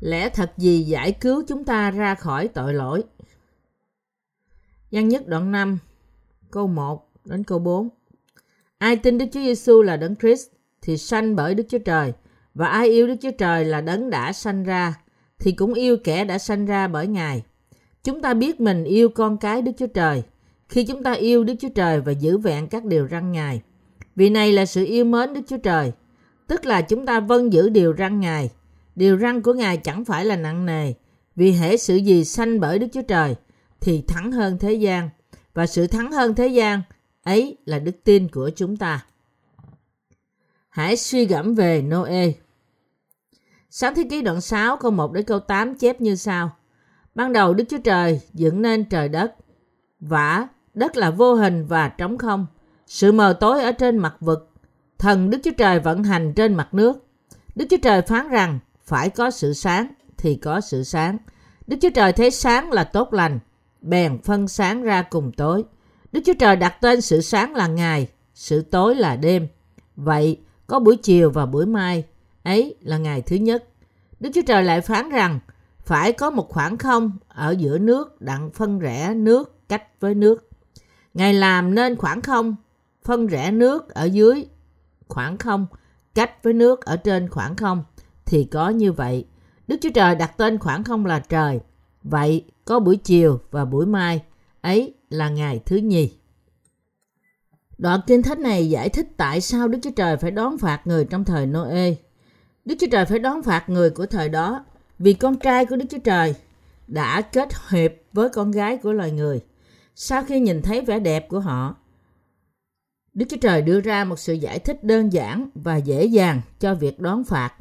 lẽ thật gì giải cứu chúng ta ra khỏi tội lỗi? Giăng nhất đoạn 5, câu 1 đến câu 4. Ai tin Đức Chúa Giêsu là Đấng Christ thì sanh bởi Đức Chúa Trời, và ai yêu Đức Chúa Trời là Đấng đã sanh ra thì cũng yêu kẻ đã sanh ra bởi Ngài. Chúng ta biết mình yêu con cái Đức Chúa Trời khi chúng ta yêu Đức Chúa Trời và giữ vẹn các điều răn Ngài. Vì này là sự yêu mến Đức Chúa Trời, tức là chúng ta vâng giữ điều răn Ngài. Điều răn của Ngài chẳng phải là nặng nề, vì hễ sự gì sanh bởi Đức Chúa Trời thì thắng hơn thế gian, và sự thắng hơn thế gian ấy là đức tin của chúng ta. Hãy suy gẫm về Nô-ê. Sáng Thế Ký đoạn 6 câu 1 đến câu 8 chép như sau: Ban đầu Đức Chúa Trời dựng nên trời đất, vả đất là vô hình và trống không, sự mờ tối ở trên mặt vực, thần Đức Chúa Trời vận hành trên mặt nước. Đức Chúa Trời phán rằng phải có sự sáng, thì có sự sáng. Đức Chúa Trời thấy sáng là tốt lành, bèn phân sáng ra cùng tối. Đức Chúa Trời đặt tên sự sáng là ngày, sự tối là đêm. Vậy có buổi chiều và buổi mai, ấy là ngày thứ nhất. Đức Chúa Trời lại phán rằng phải có một khoảng không ở giữa nước đặng phân rẽ nước cách với nước. Ngài làm nên khoảng không, phân rẽ nước ở dưới khoảng không, cách với nước ở trên khoảng không, thì có như vậy. Đức Chúa Trời đặt tên khoảng không là trời. Vậy có buổi chiều và buổi mai, ấy là ngày thứ nhì. Đoạn kinh thánh này giải thích tại sao Đức Chúa Trời phải đón phạt người trong thời Nô-ê. Đức Chúa Trời phải đón phạt người của thời đó vì con trai của Đức Chúa Trời đã kết hiệp với con gái của loài người. Sau khi nhìn thấy vẻ đẹp của họ, Đức Chúa Trời đưa ra một sự giải thích đơn giản và dễ dàng cho việc đón phạt,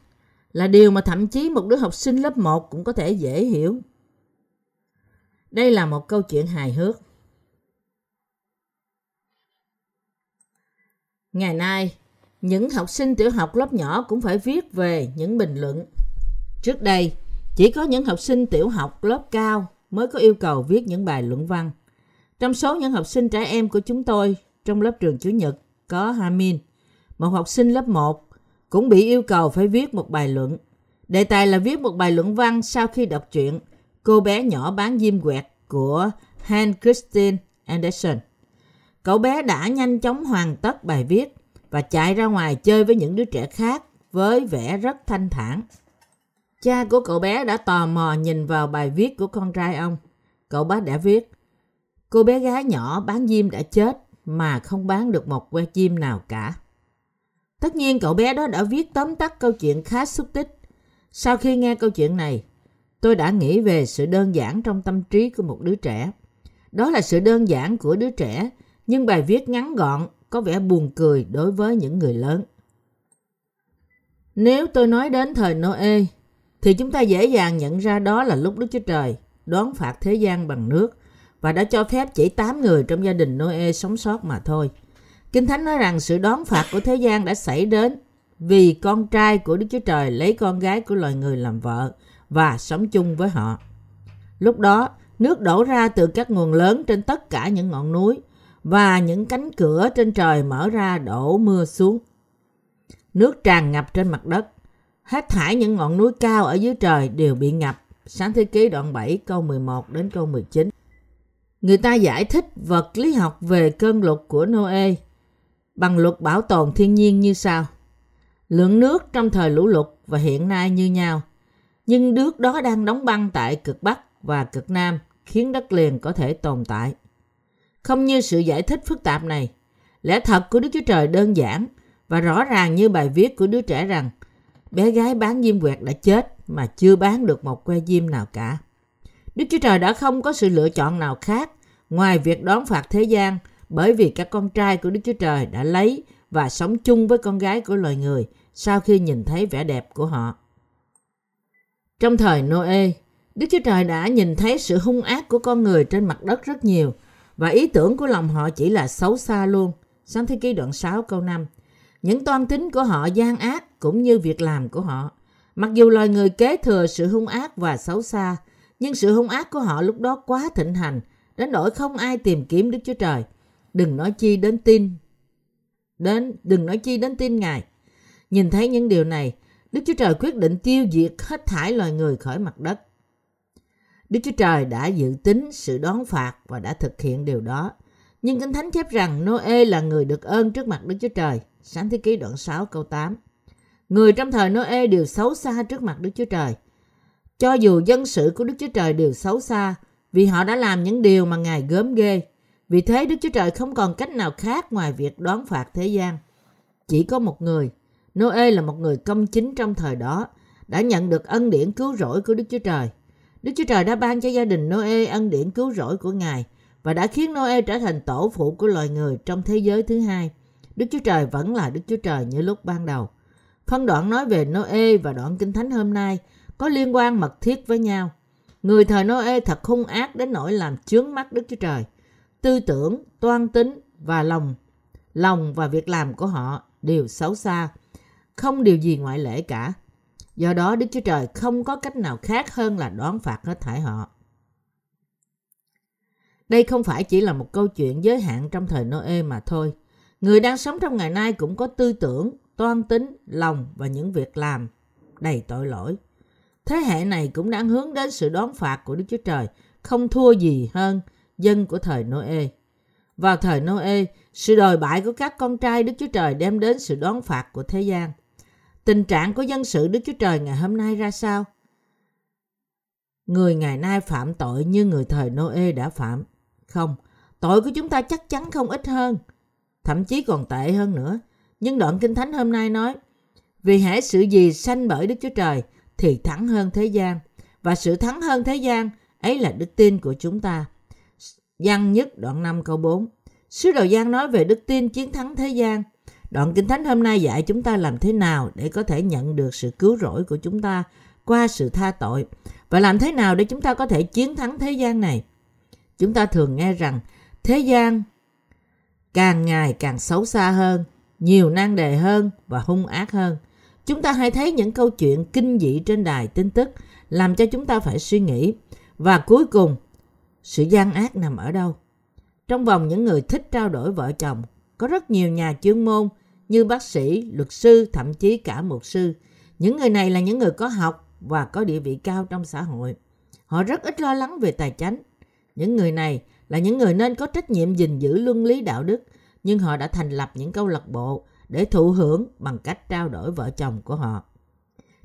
là điều mà thậm chí một đứa học sinh lớp 1 cũng có thể dễ hiểu. Đây là một câu chuyện hài hước. Ngày nay, những học sinh tiểu học lớp nhỏ cũng phải viết về những bình luận. Trước đây, chỉ có những học sinh tiểu học lớp cao mới có yêu cầu viết những bài luận văn. Trong số những học sinh trẻ em của chúng tôi trong lớp trường Chủ nhật có Hamin, một học sinh lớp 1, cũng bị yêu cầu phải viết một bài luận. Đề tài là viết một bài luận văn sau khi đọc truyện Cô bé nhỏ bán diêm quẹt của Hans Christian Andersen. Cậu bé đã nhanh chóng hoàn tất bài viết và chạy ra ngoài chơi với những đứa trẻ khác với vẻ rất thanh thản. Cha của cậu bé đã tò mò nhìn vào bài viết của con trai ông. Cậu bé đã viết: cô bé gái nhỏ bán diêm đã chết mà không bán được một que diêm nào cả. Tất nhiên cậu bé đó đã viết tóm tắt câu chuyện khá xúc tích. Sau khi nghe câu chuyện này, tôi đã nghĩ về sự đơn giản trong tâm trí của một đứa trẻ. Đó là sự đơn giản của đứa trẻ, nhưng bài viết ngắn gọn có vẻ buồn cười đối với những người lớn. Nếu tôi nói đến thời Nô-ê, thì chúng ta dễ dàng nhận ra đó là lúc Đức Chúa Trời đón phạt thế gian bằng nước và đã cho phép chỉ 8 người trong gia đình Nô-ê sống sót mà thôi. Kinh Thánh nói rằng sự đón phạt của thế gian đã xảy đến vì con trai của Đức Chúa Trời lấy con gái của loài người làm vợ và sống chung với họ. Lúc đó, nước đổ ra từ các nguồn lớn trên tất cả những ngọn núi và những cánh cửa trên trời mở ra đổ mưa xuống. Nước tràn ngập trên mặt đất. Hết thảy những ngọn núi cao ở dưới trời đều bị ngập. Sáng Thế Ký đoạn 7 câu 11 đến câu 19. Người ta giải thích vật lý học về cơn lụt của Nô-ê bằng luật bảo tồn thiên nhiên như sau: lượng nước trong thời lũ lụt và hiện nay như nhau, nhưng nước đó đang đóng băng tại cực Bắc và cực Nam khiến đất liền có thể tồn tại. Không như sự giải thích phức tạp này, lẽ thật của Đức Chúa Trời đơn giản và rõ ràng như bài viết của đứa trẻ rằng bé gái bán diêm quẹt đã chết mà chưa bán được một que diêm nào cả. Đức Chúa Trời đã không có sự lựa chọn nào khác ngoài việc đón phạt thế gian, bởi vì các con trai của Đức Chúa Trời đã lấy và sống chung với con gái của loài người sau khi nhìn thấy vẻ đẹp của họ. Trong thời Nô-ê, Đức Chúa Trời đã nhìn thấy sự hung ác của con người trên mặt đất rất nhiều, và ý tưởng của lòng họ chỉ là xấu xa luôn. Sáng Thế Ký đoạn 6 câu 5. Những toan tính của họ gian ác cũng như việc làm của họ. Mặc dù loài người kế thừa sự hung ác và xấu xa, nhưng sự hung ác của họ lúc đó quá thịnh hành đến nỗi không ai tìm kiếm Đức Chúa Trời, đừng nói chi đến tin Ngài. Nhìn thấy những điều này, Đức Chúa Trời quyết định tiêu diệt hết thảy loài người khỏi mặt đất. Đức Chúa Trời đã dự tính sự đón phạt và đã thực hiện điều đó. Nhưng Kinh Thánh chép rằng Nô-ê là người được ơn trước mặt Đức Chúa Trời. Sáng Thế Ký đoạn 6 câu 8. Người trong thời Nô-ê đều xấu xa trước mặt Đức Chúa Trời. Cho dù dân sự của Đức Chúa Trời đều xấu xa, vì họ đã làm những điều mà Ngài gớm ghê. Vì thế Đức Chúa Trời không còn cách nào khác ngoài việc đón phạt thế gian. Chỉ có một người, Nô-ê là một người công chính trong thời đó, đã nhận được ân điển cứu rỗi của Đức Chúa Trời. Đức Chúa Trời đã ban cho gia đình Nô-ê ân điển cứu rỗi của Ngài và đã khiến Nô-ê trở thành tổ phụ của loài người trong thế giới thứ hai. Đức Chúa Trời vẫn là Đức Chúa Trời như lúc ban đầu. Phân đoạn nói về Nô-ê và đoạn Kinh Thánh hôm nay có liên quan mật thiết với nhau. Người thời Nô-ê thật hung ác đến nỗi làm chướng mắt Đức Chúa Trời. Tư tưởng, toan tính và lòng và việc làm của họ đều xấu xa. Không điều gì ngoại lệ cả. Do đó Đức Chúa Trời không có cách nào khác hơn là đón phạt hết thảy họ. Đây không phải chỉ là một câu chuyện giới hạn trong thời Nô-ê mà thôi. Người đang sống trong ngày nay cũng có tư tưởng, toan tính, lòng và những việc làm đầy tội lỗi. Thế hệ này cũng đang hướng đến sự đón phạt của Đức Chúa Trời, không thua gì hơn dân của thời Nô-ê. Vào thời Nô-ê, sự đồi bại của các con trai Đức Chúa Trời đem đến sự đón phạt của thế gian. Tình trạng của dân sự Đức Chúa Trời ngày hôm nay ra sao? Người ngày nay phạm tội như người thời Nô-ê đã phạm? Không, tội của chúng ta chắc chắn không ít hơn, thậm chí còn tệ hơn nữa. Nhưng đoạn Kinh Thánh hôm nay nói, vì hễ sự gì sanh bởi Đức Chúa Trời thì thắng hơn thế gian, và sự thắng hơn thế gian ấy là đức tin của chúng ta. Giăng nhất đoạn 5 câu 4. Sứ đồ Giăng nói về đức tin chiến thắng thế gian. Đoạn Kinh Thánh hôm nay dạy chúng ta làm thế nào để có thể nhận được sự cứu rỗi của chúng ta qua sự tha tội, và làm thế nào để chúng ta có thể chiến thắng thế gian này. Chúng ta thường nghe rằng thế gian càng ngày càng xấu xa hơn, nhiều nan đề hơn và hung ác hơn. Chúng ta hay thấy những câu chuyện kinh dị trên đài tin tức làm cho chúng ta phải suy nghĩ. Và cuối cùng, sự gian ác nằm ở đâu? Trong vòng những người thích trao đổi vợ chồng, có rất nhiều nhà chuyên môn như bác sĩ, luật sư, thậm chí cả mục sư. Những người này là những người có học và có địa vị cao trong xã hội. Họ rất ít lo lắng về tài chánh. Những người này là những người nên có trách nhiệm gìn giữ luân lý đạo đức, nhưng họ đã thành lập những câu lạc bộ để thụ hưởng bằng cách trao đổi vợ chồng của họ.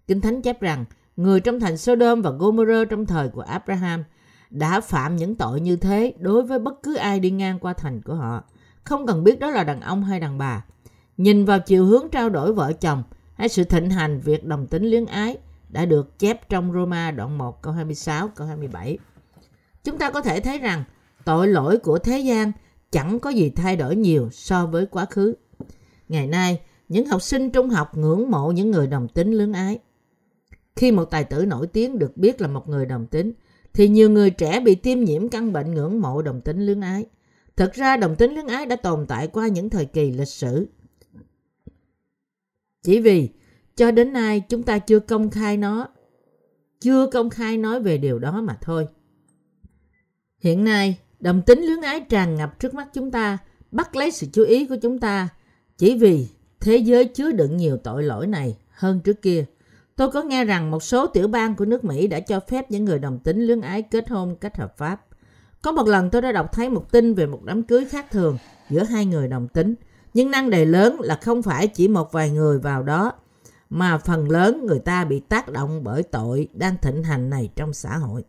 Kinh Thánh chép rằng, người trong thành Sodom và Gomorrah trong thời của Abraham đã phạm những tội như thế đối với bất cứ ai đi ngang qua thành của họ, không cần biết đó là đàn ông hay đàn bà. Nhìn vào chiều hướng trao đổi vợ chồng hay sự thịnh hành việc đồng tính luyến ái đã được chép trong Roma đoạn 1 câu 26, câu 27. Chúng ta có thể thấy rằng tội lỗi của thế gian chẳng có gì thay đổi nhiều so với quá khứ. Ngày nay, những học sinh trung học ngưỡng mộ những người đồng tính luyến ái. Khi một tài tử nổi tiếng được biết là một người đồng tính, thì nhiều người trẻ bị tiêm nhiễm căn bệnh ngưỡng mộ đồng tính luyến ái. Thực ra, đồng tính luyến ái đã tồn tại qua những thời kỳ lịch sử. Chỉ vì cho đến nay chúng ta chưa công khai nói về điều đó mà thôi. Hiện nay, đồng tính luyến ái tràn ngập trước mắt chúng ta, bắt lấy sự chú ý của chúng ta, chỉ vì thế giới chứa đựng nhiều tội lỗi này hơn trước kia. Tôi có nghe rằng một số tiểu bang của nước Mỹ đã cho phép những người đồng tính luyến ái kết hôn cách hợp pháp. Có một lần tôi đã đọc thấy một tin về một đám cưới khác thường giữa hai người đồng tính. Nhưng nan đề lớn là không phải chỉ một vài người vào đó, mà phần lớn người ta bị tác động bởi tội đang thịnh hành này trong xã hội.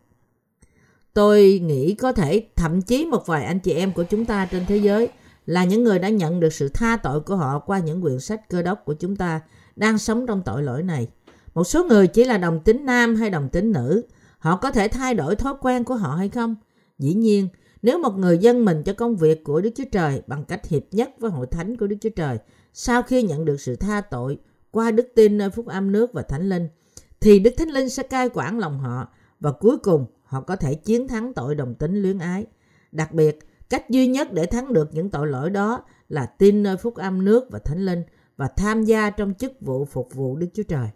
Tôi nghĩ có thể thậm chí một vài anh chị em của chúng ta trên thế giới là những người đã nhận được sự tha tội của họ qua những quyển sách Cơ Đốc của chúng ta đang sống trong tội lỗi này. Một số người chỉ là đồng tính nam hay đồng tính nữ. Họ có thể thay đổi thói quen của họ hay không? Dĩ nhiên, nếu một người dâng mình cho công việc của Đức Chúa Trời bằng cách hiệp nhất với hội thánh của Đức Chúa Trời sau khi nhận được sự tha tội qua đức tin nơi phúc âm nước và Thánh Linh, thì Đức Thánh Linh sẽ cai quản lòng họ và cuối cùng họ có thể chiến thắng tội đồng tính luyến ái. Đặc biệt, cách duy nhất để thắng được những tội lỗi đó là tin nơi phúc âm nước và Thánh Linh và tham gia trong chức vụ phục vụ Đức Chúa Trời.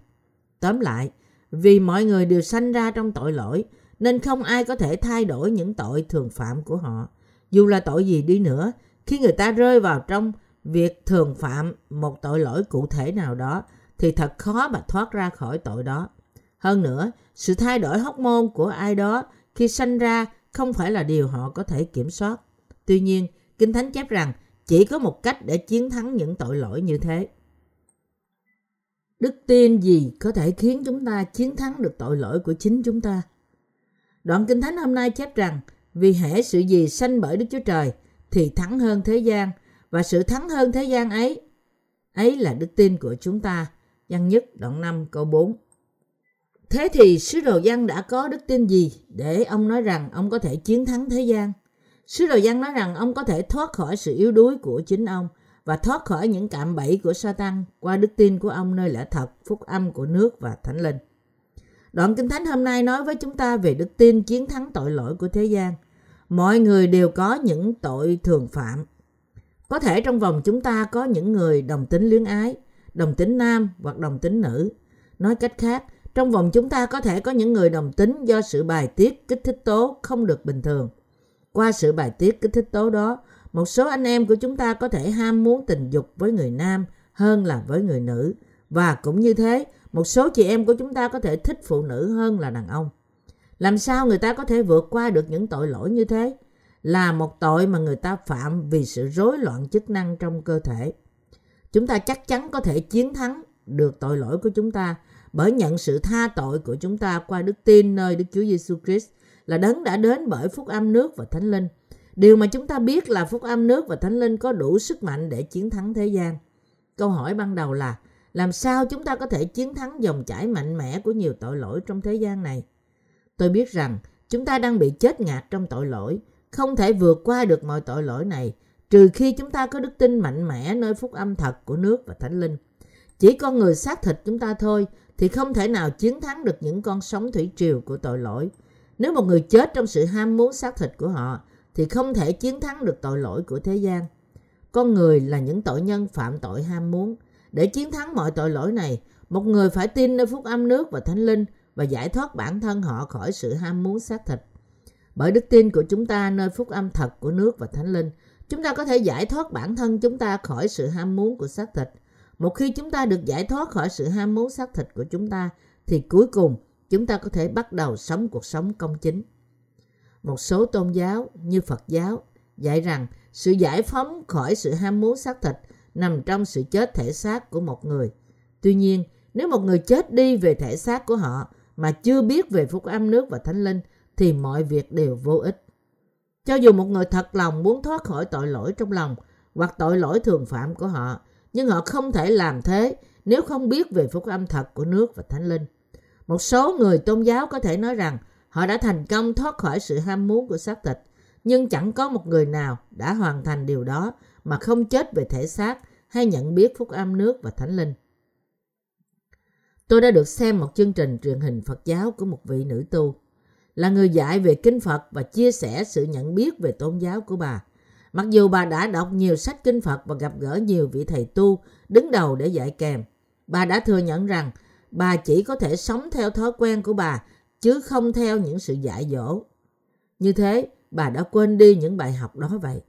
Tóm lại, vì mọi người đều sanh ra trong tội lỗi, nên không ai có thể thay đổi những tội thường phạm của họ. Dù là tội gì đi nữa, khi người ta rơi vào trong việc thường phạm một tội lỗi cụ thể nào đó, thì thật khó mà thoát ra khỏi tội đó. Hơn nữa, sự thay đổi hormone của ai đó khi sanh ra không phải là điều họ có thể kiểm soát. Tuy nhiên, Kinh Thánh chép rằng chỉ có một cách để chiến thắng những tội lỗi như thế. Đức tin gì có thể khiến chúng ta chiến thắng được tội lỗi của chính chúng ta? Đoạn Kinh Thánh hôm nay chép rằng vì hễ sự gì sanh bởi Đức Chúa Trời thì thắng hơn thế gian, và sự thắng hơn thế gian ấy là đức tin của chúng ta. Giăng nhất đoạn 5 câu 4. Thế thì sứ đồ Giăng đã có đức tin gì để ông nói rằng ông có thể chiến thắng thế gian? Sứ đồ Giăng nói rằng ông có thể thoát khỏi sự yếu đuối của chính ông và thoát khỏi những cạm bẫy của Sa-tan qua đức tin của ông nơi lẽ thật, phúc âm của nước và Thánh Linh. Đoạn Kinh Thánh hôm nay nói với chúng ta về đức tin chiến thắng tội lỗi của thế gian. Mọi người đều có những tội thường phạm. Có thể trong vòng chúng ta có những người đồng tính luyến ái, đồng tính nam hoặc đồng tính nữ. Nói cách khác, trong vòng chúng ta có thể có những người đồng tính do sự bài tiết kích thích tố không được bình thường. Qua sự bài tiết kích thích tố đó, một số anh em của chúng ta có thể ham muốn tình dục với người nam hơn là với người nữ. Và cũng như thế, một số chị em của chúng ta có thể thích phụ nữ hơn là đàn ông. Làm sao người ta có thể vượt qua được những tội lỗi như thế? Là một tội mà người ta phạm vì sự rối loạn chức năng trong cơ thể. Chúng ta chắc chắn có thể chiến thắng được tội lỗi của chúng ta bởi nhận sự tha tội của chúng ta qua đức tin nơi Đức Chúa Giêsu Christ là Đấng đã đến bởi phúc âm nước và Thánh Linh. Điều mà chúng ta biết là phúc âm nước và Thánh Linh có đủ sức mạnh để chiến thắng thế gian. Câu hỏi ban đầu là làm sao chúng ta có thể chiến thắng dòng chảy mạnh mẽ của nhiều tội lỗi trong thế gian này? Tôi biết rằng chúng ta đang bị chết ngạt trong tội lỗi, không thể vượt qua được mọi tội lỗi này, trừ khi chúng ta có đức tin mạnh mẽ nơi phúc âm thật của nước và Thánh Linh. Chỉ con người xác thịt chúng ta thôi thì không thể nào chiến thắng được những con sóng thủy triều của tội lỗi. Nếu một người chết trong sự ham muốn xác thịt của họ thì không thể chiến thắng được tội lỗi của thế gian. Con người là những tội nhân phạm tội ham muốn. Để chiến thắng mọi tội lỗi này, một người phải tin nơi phúc âm nước và Thánh Linh và giải thoát bản thân họ khỏi sự ham muốn xác thịt. Bởi đức tin của chúng ta nơi phúc âm thật của nước và Thánh Linh, chúng ta có thể giải thoát bản thân chúng ta khỏi sự ham muốn của xác thịt. Một khi chúng ta được giải thoát khỏi sự ham muốn xác thịt của chúng ta, thì cuối cùng chúng ta có thể bắt đầu sống cuộc sống công chính. Một số tôn giáo như Phật giáo dạy rằng sự giải phóng khỏi sự ham muốn xác thịt nằm trong sự chết thể xác của một người. Tuy nhiên, nếu một người chết đi về thể xác của họ mà chưa biết về phúc âm nước và Thánh Linh, thì mọi việc đều vô ích. Cho dù một người thật lòng muốn thoát khỏi tội lỗi trong lòng hoặc tội lỗi thường phạm của họ, nhưng họ không thể làm thế nếu không biết về phúc âm thật của nước và Thánh Linh. Một số người tôn giáo có thể nói rằng họ đã thành công thoát khỏi sự ham muốn của xác thịt, nhưng chẳng có một người nào đã hoàn thành điều đó mà không chết về thể xác hay nhận biết phúc âm nước và Thánh Linh. Tôi đã được xem một chương trình truyền hình Phật giáo của một vị nữ tu, là người dạy về kinh Phật và chia sẻ sự nhận biết về tôn giáo của bà. Mặc dù bà đã đọc nhiều sách kinh Phật và gặp gỡ nhiều vị thầy tu đứng đầu để dạy kèm, bà đã thừa nhận rằng bà chỉ có thể sống theo thói quen của bà chứ không theo những sự dạy dỗ. Như thế, bà đã quên đi những bài học đó vậy.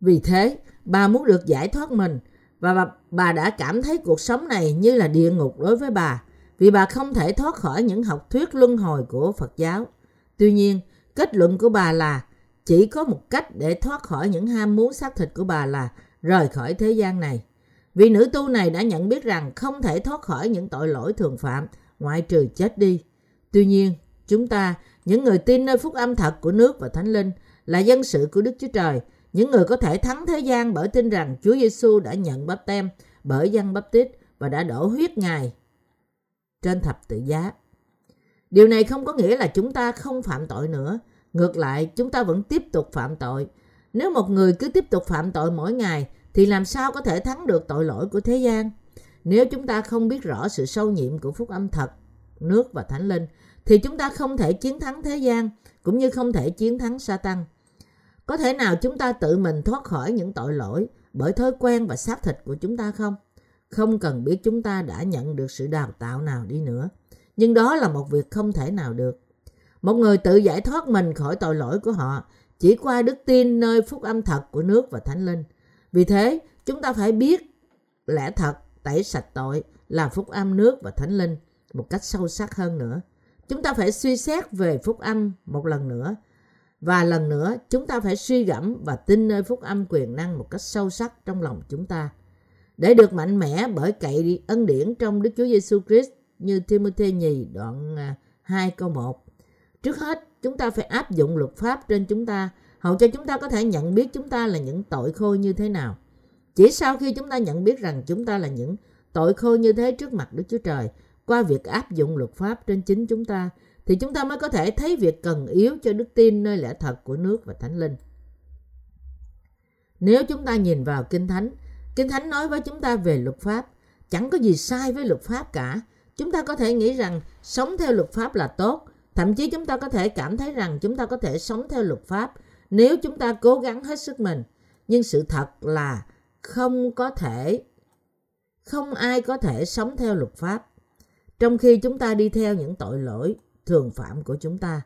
Vì thế, bà muốn được giải thoát mình và bà đã cảm thấy cuộc sống này như là địa ngục đối với bà, vì bà không thể thoát khỏi những học thuyết luân hồi của Phật giáo. Tuy nhiên, kết luận của bà là chỉ có một cách để thoát khỏi những ham muốn xác thịt của bà là rời khỏi thế gian này. Vì nữ tu này đã nhận biết rằng không thể thoát khỏi những tội lỗi thường phạm ngoại trừ chết đi. Tuy nhiên, chúng ta, những người tin nơi phúc âm thật của nước và Thánh Linh, là dân sự của Đức Chúa Trời, những người có thể thắng thế gian bởi tin rằng Chúa Giêsu đã nhận báp tem bởi Giăng Báp-tít và đã đổ huyết Ngài trên thập tự giá. Điều này không có nghĩa là chúng ta không phạm tội nữa. Ngược lại, chúng ta vẫn tiếp tục phạm tội. Nếu một người cứ tiếp tục phạm tội mỗi ngày, thì làm sao có thể thắng được tội lỗi của thế gian? Nếu chúng ta không biết rõ sự sâu nhiệm của phúc âm thật, nước và Thánh Linh, thì chúng ta không thể chiến thắng thế gian, cũng như không thể chiến thắng Sa-tan. Có thể nào chúng ta tự mình thoát khỏi những tội lỗi bởi thói quen và xác thịt của chúng ta không? Không cần biết chúng ta đã nhận được sự đào tạo nào đi nữa. Nhưng đó là một việc không thể nào được. Một người tự giải thoát mình khỏi tội lỗi của họ chỉ qua đức tin nơi phúc âm thật của nước và Thánh Linh. Vì thế, chúng ta phải biết lẽ thật tẩy sạch tội là phúc âm nước và thánh linh. Một cách sâu sắc hơn nữa, chúng ta phải suy xét về phúc âm một lần nữa, và lần nữa chúng ta phải suy gẫm và tin nơi phúc âm quyền năng một cách sâu sắc trong lòng chúng ta. Để được mạnh mẽ bởi cậy ân điển trong Đức Chúa Giêsu Christ, như Ti-mô-thê nhì đoạn 2 câu 1. Trước hết, chúng ta phải áp dụng luật pháp trên chúng ta, hầu cho chúng ta có thể nhận biết chúng ta là những tội khôi như thế nào. Chỉ sau khi chúng ta nhận biết rằng chúng ta là những tội khôi như thế trước mặt Đức Chúa Trời, qua việc áp dụng luật pháp trên chính chúng ta, thì chúng ta mới có thể thấy việc cần yếu cho đức tin nơi lẽ thật của nước và thánh linh. Nếu chúng ta nhìn vào Kinh Thánh nói với chúng ta về luật pháp, chẳng có gì sai với luật pháp cả. Chúng ta có thể nghĩ rằng sống theo luật pháp là tốt, thậm chí chúng ta có thể cảm thấy rằng chúng ta có thể sống theo luật pháp nếu chúng ta cố gắng hết sức mình. Nhưng sự thật là không ai có thể sống theo luật pháp, trong khi chúng ta đi theo những tội lỗi thường phạm của chúng ta.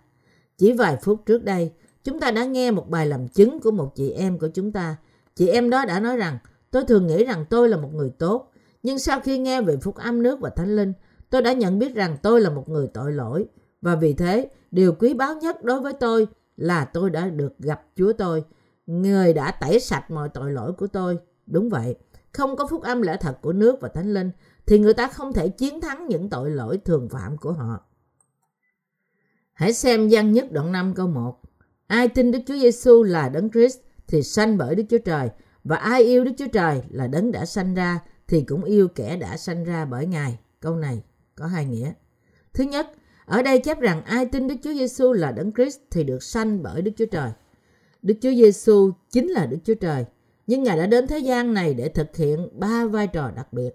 Chỉ vài phút trước đây, chúng ta đã nghe một bài làm chứng của một chị em của chúng ta. Chị em đó đã nói rằng, tôi thường nghĩ rằng tôi là một người tốt, nhưng sau khi nghe về phúc âm nước và thánh linh, tôi đã nhận biết rằng tôi là một người tội lỗi, và vì thế, điều quý báu nhất đối với tôi là tôi đã được gặp Chúa tôi, người đã tẩy sạch mọi tội lỗi của tôi. Đúng vậy, không có phúc âm lẽ thật của nước và thánh linh, thì người ta không thể chiến thắng những tội lỗi thường phạm của họ. Hãy xem Giăng nhất đoạn 5 câu 1. Ai tin Đức Chúa Giêsu là Đấng Christ thì sanh bởi Đức Chúa Trời, và ai yêu Đức Chúa Trời là Đấng đã sanh ra thì cũng yêu kẻ đã sanh ra bởi Ngài. Câu này có hai nghĩa. Thứ nhất, ở đây chép rằng ai tin Đức Chúa Giêsu là Đấng Christ thì được sanh bởi Đức Chúa Trời. Đức Chúa Giêsu chính là Đức Chúa Trời, nhưng Ngài đã đến thế gian này để thực hiện ba vai trò đặc biệt.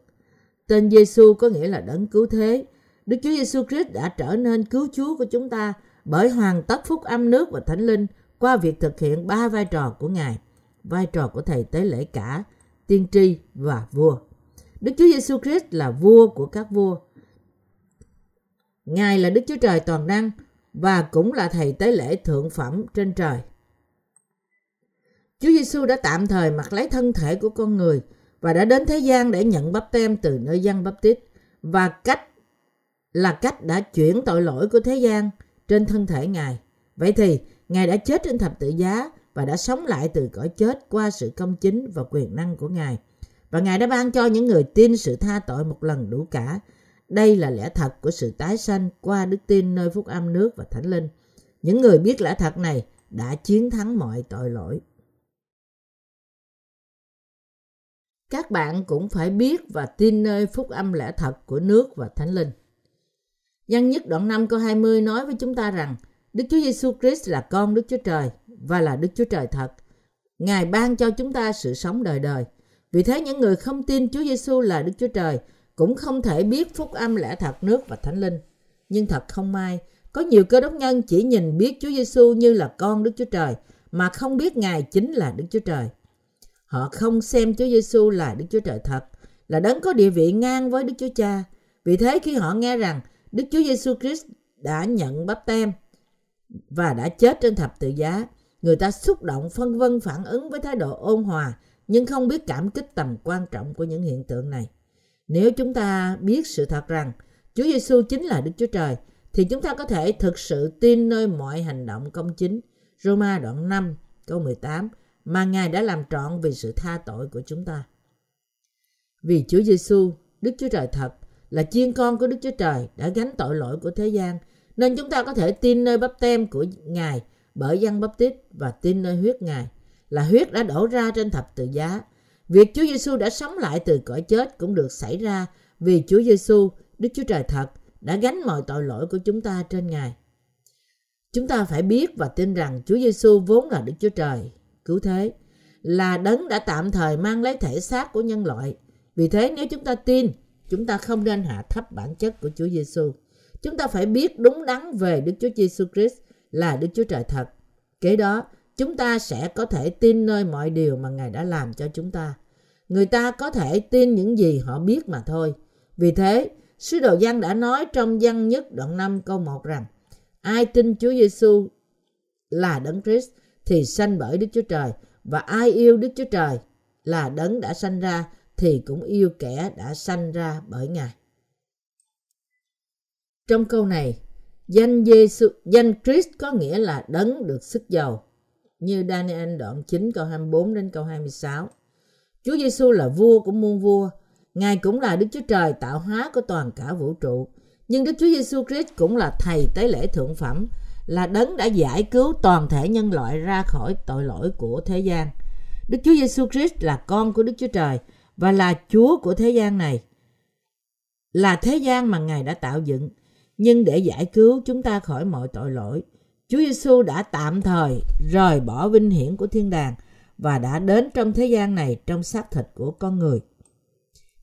Tên Giêsu có nghĩa là Đấng cứu thế. Đức Chúa Giêsu Christ đã trở nên cứu Chúa của chúng ta bởi hoàn tất phúc âm nước và thánh linh qua việc thực hiện ba vai trò của Ngài: vai trò của thầy tế lễ cả, tiên tri và vua. Đức Chúa Giêsu Christ là vua của các vua. Ngài là Đức Chúa Trời toàn năng và cũng là thầy tế lễ thượng phẩm trên trời. Chúa Giêsu đã tạm thời mặc lấy thân thể của con người và đã đến thế gian để nhận báp têm từ nơi Giăng Báp Tít, và cách đã chuyển tội lỗi của thế gian trên thân thể Ngài. Vậy thì Ngài đã chết trên thập tự giá và đã sống lại từ cõi chết qua sự công chính và quyền năng của Ngài, và Ngài đã ban cho những người tin sự tha tội một lần đủ cả. Đây là lẽ thật của sự tái sanh qua đức tin nơi phúc âm nước và thánh linh. Những người biết lẽ thật này đã chiến thắng mọi tội lỗi. Các bạn cũng phải biết và tin nơi phúc âm lẽ thật của nước và thánh linh. Giăng nhất đoạn 5 câu 20 nói với chúng ta rằng Đức Chúa Giêsu Christ là con Đức Chúa Trời và là Đức Chúa Trời thật. Ngài ban cho chúng ta sự sống đời đời. Vì thế những người không tin Chúa Giêsu là Đức Chúa Trời cũng không thể biết phúc âm lẽ thật nước và thánh linh. Nhưng thật không may, có nhiều cơ đốc nhân chỉ nhìn biết Chúa Giêsu như là con Đức Chúa Trời mà không biết Ngài chính là Đức Chúa Trời. Họ không xem Chúa Giêsu là Đức Chúa Trời thật, là Đấng có địa vị ngang với Đức Chúa Cha. Vì thế khi họ nghe rằng Đức Chúa Giêsu Christ đã nhận báp têm và đã chết trên thập tự giá, người ta xúc động phân vân phản ứng với thái độ ôn hòa, nhưng không biết cảm kích tầm quan trọng của những hiện tượng này. Nếu chúng ta biết sự thật rằng Chúa Giêsu chính là Đức Chúa Trời, thì chúng ta có thể thực sự tin nơi mọi hành động công chính Roma đoạn 5 câu 18 mà Ngài đã làm trọn vì sự tha tội của chúng ta. Vì Chúa Giêsu, Đức Chúa Trời thật, là chiên con của Đức Chúa Trời đã gánh tội lỗi của thế gian, nên chúng ta có thể tin nơi báp têm của Ngài bởi Giăng Báp Tít và tin nơi huyết Ngài, là huyết đã đổ ra trên thập tự giá. Việc Chúa Giêsu đã sống lại từ cõi chết cũng được xảy ra vì Chúa Giêsu, Đức Chúa Trời thật, đã gánh mọi tội lỗi của chúng ta trên Ngài. Chúng ta phải biết và tin rằng Chúa Giêsu vốn là Đức Chúa Trời cứu thế, là Đấng đã tạm thời mang lấy thể xác của nhân loại. Vì thế nếu chúng ta tin, chúng ta không nên hạ thấp bản chất của Chúa Giêsu. Chúng ta phải biết đúng đắn về Đức Chúa Giêsu Christ là Đức Chúa Trời thật. Kế đó, chúng ta sẽ có thể tin nơi mọi điều mà Ngài đã làm cho chúng ta. Người ta có thể tin những gì họ biết mà thôi. Vì thế, sứ đồ Giăng đã nói trong Giăng nhất đoạn 5 câu 1 rằng ai tin Chúa Giêsu là Đấng Christ thì sanh bởi Đức Chúa Trời, và ai yêu Đức Chúa Trời là Đấng đã sanh ra thì cũng yêu kẻ đã sanh ra bởi Ngài. Trong câu này, danh Christ có nghĩa là đấng được sức dầu, như Daniel đoạn 9 câu 24 đến câu 26. Chúa Giêsu là vua của muôn vua, Ngài cũng là Đức Chúa Trời tạo hóa của toàn cả vũ trụ, nhưng Đức Chúa Giêsu Christ cũng là thầy tế lễ thượng phẩm, là đấng đã giải cứu toàn thể nhân loại ra khỏi tội lỗi của thế gian. Đức Chúa Giêsu Christ là con của Đức Chúa Trời và là Chúa của thế gian này, là thế gian mà Ngài đã tạo dựng. Nhưng để giải cứu chúng ta khỏi mọi tội lỗi, Chúa Giêsu đã tạm thời rời bỏ vinh hiển của thiên đàng và đã đến trong thế gian này trong xác thịt của con người.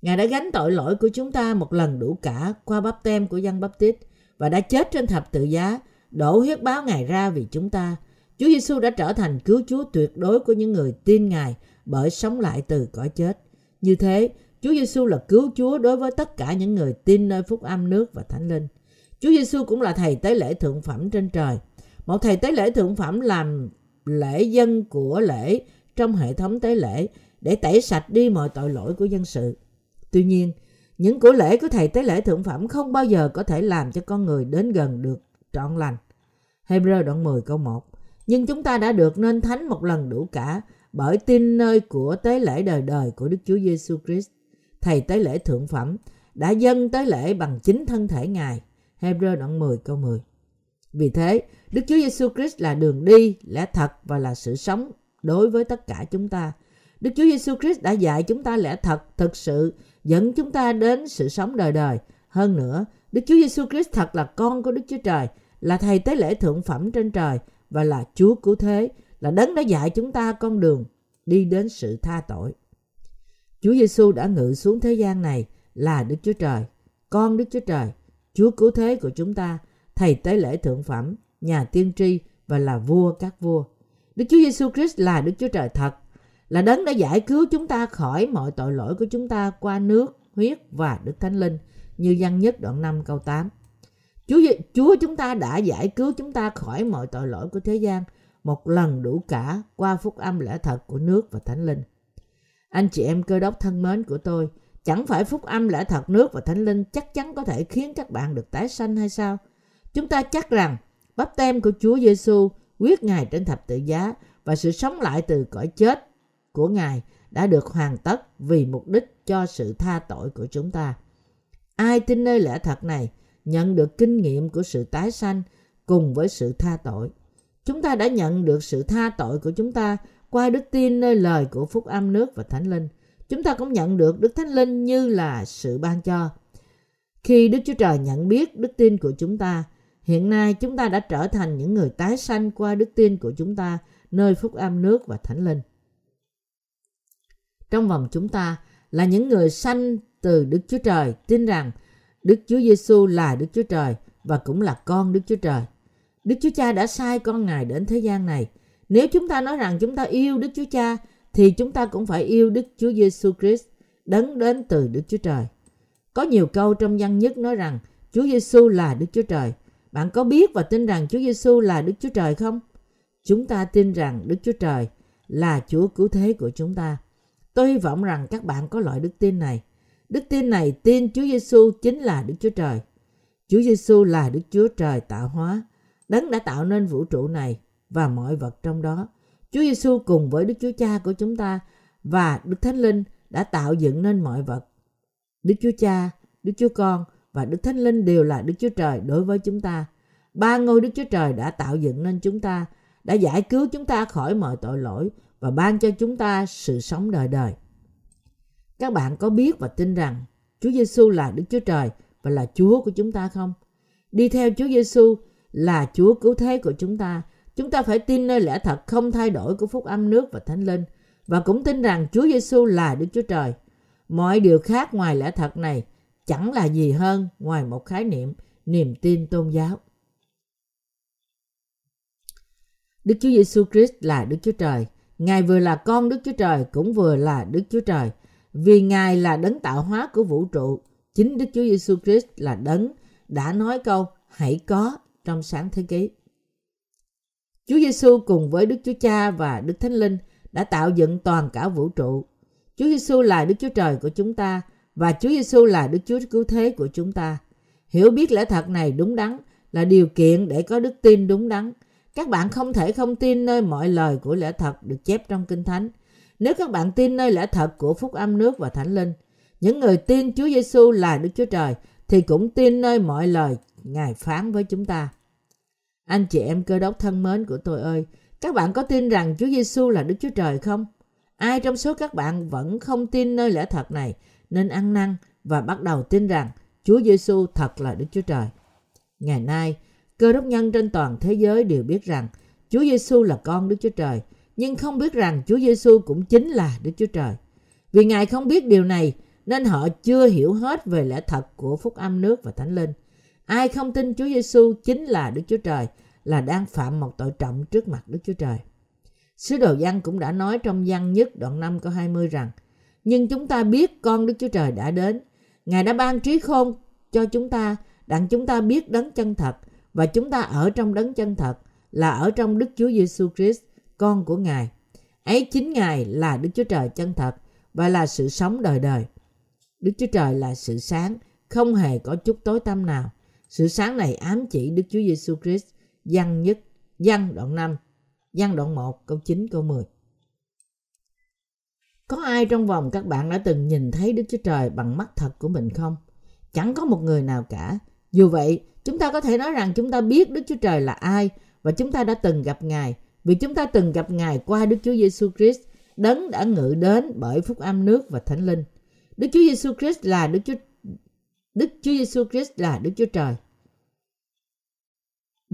Ngài đã gánh tội lỗi của chúng ta một lần đủ cả qua báp tem của Giăng Báp Tít và đã chết trên thập tự giá, đổ huyết báo Ngài ra vì chúng ta. Chúa Giêsu đã trở thành cứu Chúa tuyệt đối của những người tin Ngài bởi sống lại từ cõi chết. Như thế, Chúa Giêsu là cứu Chúa đối với tất cả những người tin nơi phúc âm nước và Thánh Linh. Chúa Giêsu cũng là thầy tế lễ thượng phẩm trên trời. Một thầy tế lễ thượng phẩm làm lễ dân của lễ trong hệ thống tế lễ để tẩy sạch đi mọi tội lỗi của dân sự. Tuy nhiên, những của lễ của thầy tế lễ thượng phẩm không bao giờ có thể làm cho con người đến gần được trọn lành. Hêbơ đoạn 10 câu 1. Nhưng chúng ta đã được nên thánh một lần đủ cả bởi tin nơi của tế lễ đời đời của Đức Chúa Giêsu Christ. Thầy tế lễ thượng phẩm đã dâng tế lễ bằng chính thân thể Ngài. Hêbơ đoạn 10 câu 10. Vì thế, Đức Chúa Giêsu Christ là đường đi, lẽ thật và là sự sống đối với tất cả chúng ta. Đức Chúa Giêsu Christ đã dạy chúng ta lẽ thật, thực sự dẫn chúng ta đến sự sống đời đời. Hơn nữa, Đức Chúa Giêsu Christ thật là con của Đức Chúa Trời, là thầy tế lễ thượng phẩm trên trời và là Chúa cứu thế, là đấng đã dạy chúng ta con đường đi đến sự tha tội. Chúa Giêsu đã ngự xuống thế gian này là Đức Chúa Trời, con Đức Chúa Trời, Chúa cứu thế của chúng ta, thầy tế lễ thượng phẩm, nhà tiên tri và là vua các vua. Đức Chúa Giêsu Christ là Đức Chúa Trời thật, là đấng đã giải cứu chúng ta khỏi mọi tội lỗi của chúng ta qua nước, huyết và Đức Thánh Linh, như Giăng nhất đoạn 5 câu 8. Chúa chúng ta đã giải cứu chúng ta khỏi mọi tội lỗi của thế gian một lần đủ cả qua phúc âm lẽ thật của nước và Thánh Linh. Anh chị em Cơ Đốc thân mến của tôi, chẳng phải phúc âm lẽ thật nước và Thánh Linh chắc chắn có thể khiến các bạn được tái sanh hay sao? Chúng ta chắc rằng báp tem của Chúa Giêsu, huyết Ngài trên thập tự giá và sự sống lại từ cõi chết của Ngài đã được hoàn tất vì mục đích cho sự tha tội của chúng ta. Ai tin nơi lẽ thật này nhận được kinh nghiệm của sự tái sanh cùng với sự tha tội. Chúng ta đã nhận được sự tha tội của chúng ta qua đức tin nơi lời của phúc âm nước và Thánh Linh. Chúng ta cũng nhận được Đức Thánh Linh như là sự ban cho. Khi Đức Chúa Trời nhận biết đức tin của chúng ta, hiện nay chúng ta đã trở thành những người tái sanh qua đức tin của chúng ta nơi phúc âm nước và Thánh Linh. Trong vòng chúng ta là những người sanh từ Đức Chúa Trời, tin rằng Đức Chúa Giêsu là Đức Chúa Trời và cũng là con Đức Chúa Trời. Đức Chúa Cha đã sai con Ngài đến thế gian này. Nếu chúng ta nói rằng chúng ta yêu Đức Chúa Cha, thì chúng ta cũng phải yêu Đức Chúa Giêsu Christ, đấng đến từ Đức Chúa Trời. Có nhiều câu trong Giăng nhất nói rằng Chúa Giêsu là Đức Chúa Trời. Bạn có biết và tin rằng Chúa Giêsu là Đức Chúa Trời không? Chúng ta tin rằng Đức Chúa Trời là Chúa cứu thế của chúng ta. Tôi hy vọng rằng các bạn có loại đức tin này. Đức tin này tin Chúa Giêsu chính là Đức Chúa Trời. Chúa Giêsu là Đức Chúa Trời tạo hóa, đấng đã tạo nên vũ trụ này và mọi vật trong đó. Chúa Giêsu cùng với Đức Chúa Cha của chúng ta và Đức Thánh Linh đã tạo dựng nên mọi vật. Đức Chúa Cha, Đức Chúa Con và Đức Thánh Linh đều là Đức Chúa Trời đối với chúng ta. Ba ngôi Đức Chúa Trời đã tạo dựng nên chúng ta, đã giải cứu chúng ta khỏi mọi tội lỗi và ban cho chúng ta sự sống đời đời. Các bạn có biết và tin rằng Chúa Giêsu là Đức Chúa Trời và là Chúa của chúng ta không? Đi theo Chúa Giêsu là Chúa cứu thế của chúng ta phải tin nơi lẽ thật không thay đổi của phúc âm nước và Thánh Linh và cũng tin rằng Chúa Giêsu là Đức Chúa Trời. Mọi điều khác ngoài lẽ thật này chẳng là gì hơn ngoài một khái niệm niềm tin tôn giáo. Đức Chúa Giêsu Christ là Đức Chúa Trời. Ngài vừa là con Đức Chúa Trời cũng vừa là Đức Chúa Trời. Vì Ngài là đấng tạo hóa của vũ trụ, chính Đức Chúa Giêsu Christ là đấng đã nói câu hãy có trong Sáng Thế Ký. Chúa Giêsu cùng với Đức Chúa Cha và Đức Thánh Linh đã tạo dựng toàn cả vũ trụ. Chúa Giêsu là Đức Chúa Trời của chúng ta và Chúa Giêsu là Đức Chúa Cứu Thế của chúng ta. Hiểu biết lẽ thật này đúng đắn là điều kiện để có đức tin đúng đắn. Các bạn không thể không tin nơi mọi lời của lẽ thật được chép trong Kinh Thánh. Nếu các bạn tin nơi lẽ thật của Phúc Âm nước và Thánh Linh, những người tin Chúa Giêsu là Đức Chúa Trời thì cũng tin nơi mọi lời Ngài phán với chúng ta. Anh chị em Cơ Đốc thân mến của tôi ơi, các bạn có tin rằng Chúa Giêsu là Đức Chúa Trời không? Ai trong số các bạn vẫn không tin nơi lẽ thật này nên ăn năn và bắt đầu tin rằng Chúa Giêsu thật là Đức Chúa Trời. Ngày nay, Cơ Đốc nhân trên toàn thế giới đều biết rằng Chúa Giêsu là con Đức Chúa Trời, nhưng không biết rằng Chúa Giêsu cũng chính là Đức Chúa Trời. Vì Ngài không biết điều này nên họ chưa hiểu hết về lẽ thật của Phúc Âm nước và Thánh Linh. Ai không tin Chúa Giêsu chính là Đức Chúa Trời là đang phạm một tội trọng trước mặt Đức Chúa Trời. Sứ đồ Giăng cũng đã nói trong Giăng nhất đoạn 5 câu 20 rằng: "Nhưng chúng ta biết con Đức Chúa Trời đã đến, Ngài đã ban trí khôn cho chúng ta, đặng chúng ta biết đấng chân thật, và chúng ta ở trong đấng chân thật là ở trong Đức Chúa Giêsu Christ, con của Ngài. Ấy chính Ngài là Đức Chúa Trời chân thật và là sự sống đời đời. Đức Chúa Trời là sự sáng, không hề có chút tối tăm nào. Sự sáng này ám chỉ Đức Chúa Giêsu Christ." Giăng đoạn 5, Giăng đoạn 1 câu 9 câu 10. Có ai trong vòng các bạn đã từng nhìn thấy Đức Chúa Trời bằng mắt thật của mình không? Chẳng có một người nào cả. Dù vậy, chúng ta có thể nói rằng chúng ta biết Đức Chúa Trời là ai và chúng ta đã từng gặp Ngài, vì chúng ta từng gặp Ngài qua Đức Chúa Giêsu Christ, đấng đã ngự đến bởi Phúc Âm nước và Thánh Linh. Đức Chúa Giêsu Christ là Đức Chúa Trời.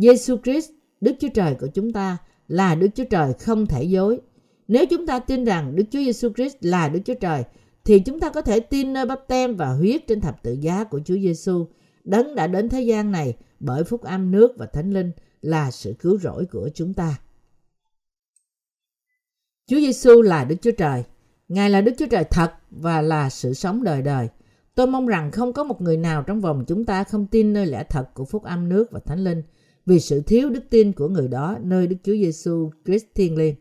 Giêsu Christ, Đức Chúa Trời của chúng ta, là Đức Chúa Trời không thể dối. Nếu chúng ta tin rằng Đức Chúa Giêsu Christ là Đức Chúa Trời, thì chúng ta có thể tin nơi báp-têm và huyết trên thập tự giá của Chúa Giêsu, đấng đã đến thế gian này bởi Phúc Âm nước và Thánh Linh là sự cứu rỗi của chúng ta. Chúa Giêsu là Đức Chúa Trời. Ngài là Đức Chúa Trời thật và là sự sống đời đời. Tôi mong rằng không có một người nào trong vòng chúng ta không tin nơi lẽ thật của Phúc Âm nước và Thánh Linh, vì sự thiếu đức tin của người đó nơi Đức Chúa Giêsu Christ thiêng liêng.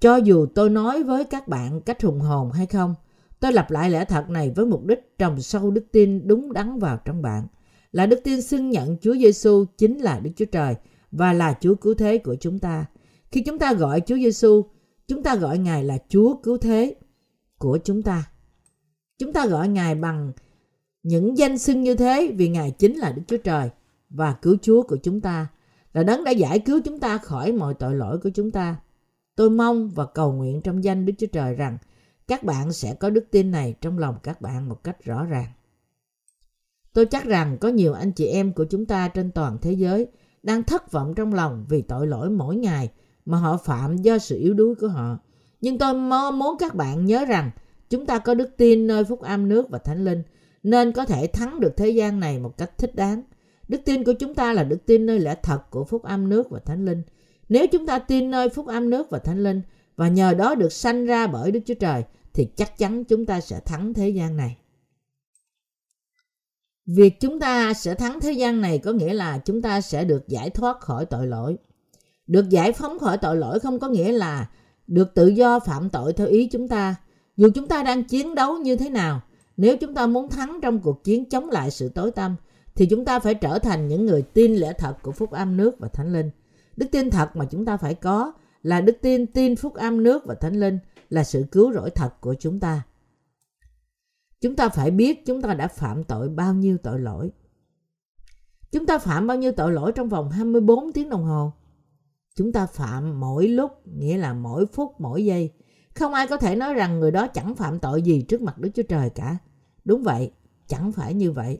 Cho dù tôi nói với các bạn cách hùng hồn hay không, tôi lặp lại lẽ thật này với mục đích trồng sâu đức tin đúng đắn vào trong bạn, là đức tin xưng nhận Chúa Giêsu chính là Đức Chúa Trời và là Chúa Cứu Thế của chúng ta. Khi chúng ta gọi Chúa Giêsu, chúng ta gọi Ngài là Chúa Cứu Thế của chúng ta. Chúng ta gọi Ngài bằng những danh xưng như thế vì Ngài chính là Đức Chúa Trời và Cứu Chúa của chúng ta, là đấng đã giải cứu chúng ta khỏi mọi tội lỗi của chúng ta. Tôi mong và cầu nguyện trong danh Đức Chúa Trời rằng các bạn sẽ có đức tin này trong lòng các bạn một cách rõ ràng. Tôi chắc rằng có nhiều anh chị em của chúng ta trên toàn thế giới đang thất vọng trong lòng vì tội lỗi mỗi ngày mà họ phạm do sự yếu đuối của họ. Nhưng tôi muốn các bạn nhớ rằng chúng ta có đức tin nơi Phúc Âm nước và Thánh Linh nên có thể thắng được thế gian này một cách thích đáng. Đức tin của chúng ta là đức tin nơi lẽ thật của Phúc Âm nước và Thánh Linh. Nếu chúng ta tin nơi Phúc Âm nước và Thánh Linh và nhờ đó được sanh ra bởi Đức Chúa Trời thì chắc chắn chúng ta sẽ thắng thế gian này. Việc chúng ta sẽ thắng thế gian này có nghĩa là chúng ta sẽ được giải thoát khỏi tội lỗi. Được giải phóng khỏi tội lỗi không có nghĩa là được tự do phạm tội theo ý chúng ta. Dù chúng ta đang chiến đấu như thế nào, nếu chúng ta muốn thắng trong cuộc chiến chống lại sự tối tăm, thì chúng ta phải trở thành những người tin lẽ thật của Phúc Âm nước và Thánh Linh. Đức tin thật mà chúng ta phải có là đức tin tin Phúc Âm nước và Thánh Linh là sự cứu rỗi thật của chúng ta. Chúng ta phải biết chúng ta đã phạm tội bao nhiêu tội lỗi. Chúng ta phạm bao nhiêu tội lỗi trong vòng 24 tiếng đồng hồ. Chúng ta phạm mỗi lúc, nghĩa là mỗi phút, mỗi giây. Không ai có thể nói rằng người đó chẳng phạm tội gì trước mặt Đức Chúa Trời cả. Đúng vậy, chẳng phải như vậy.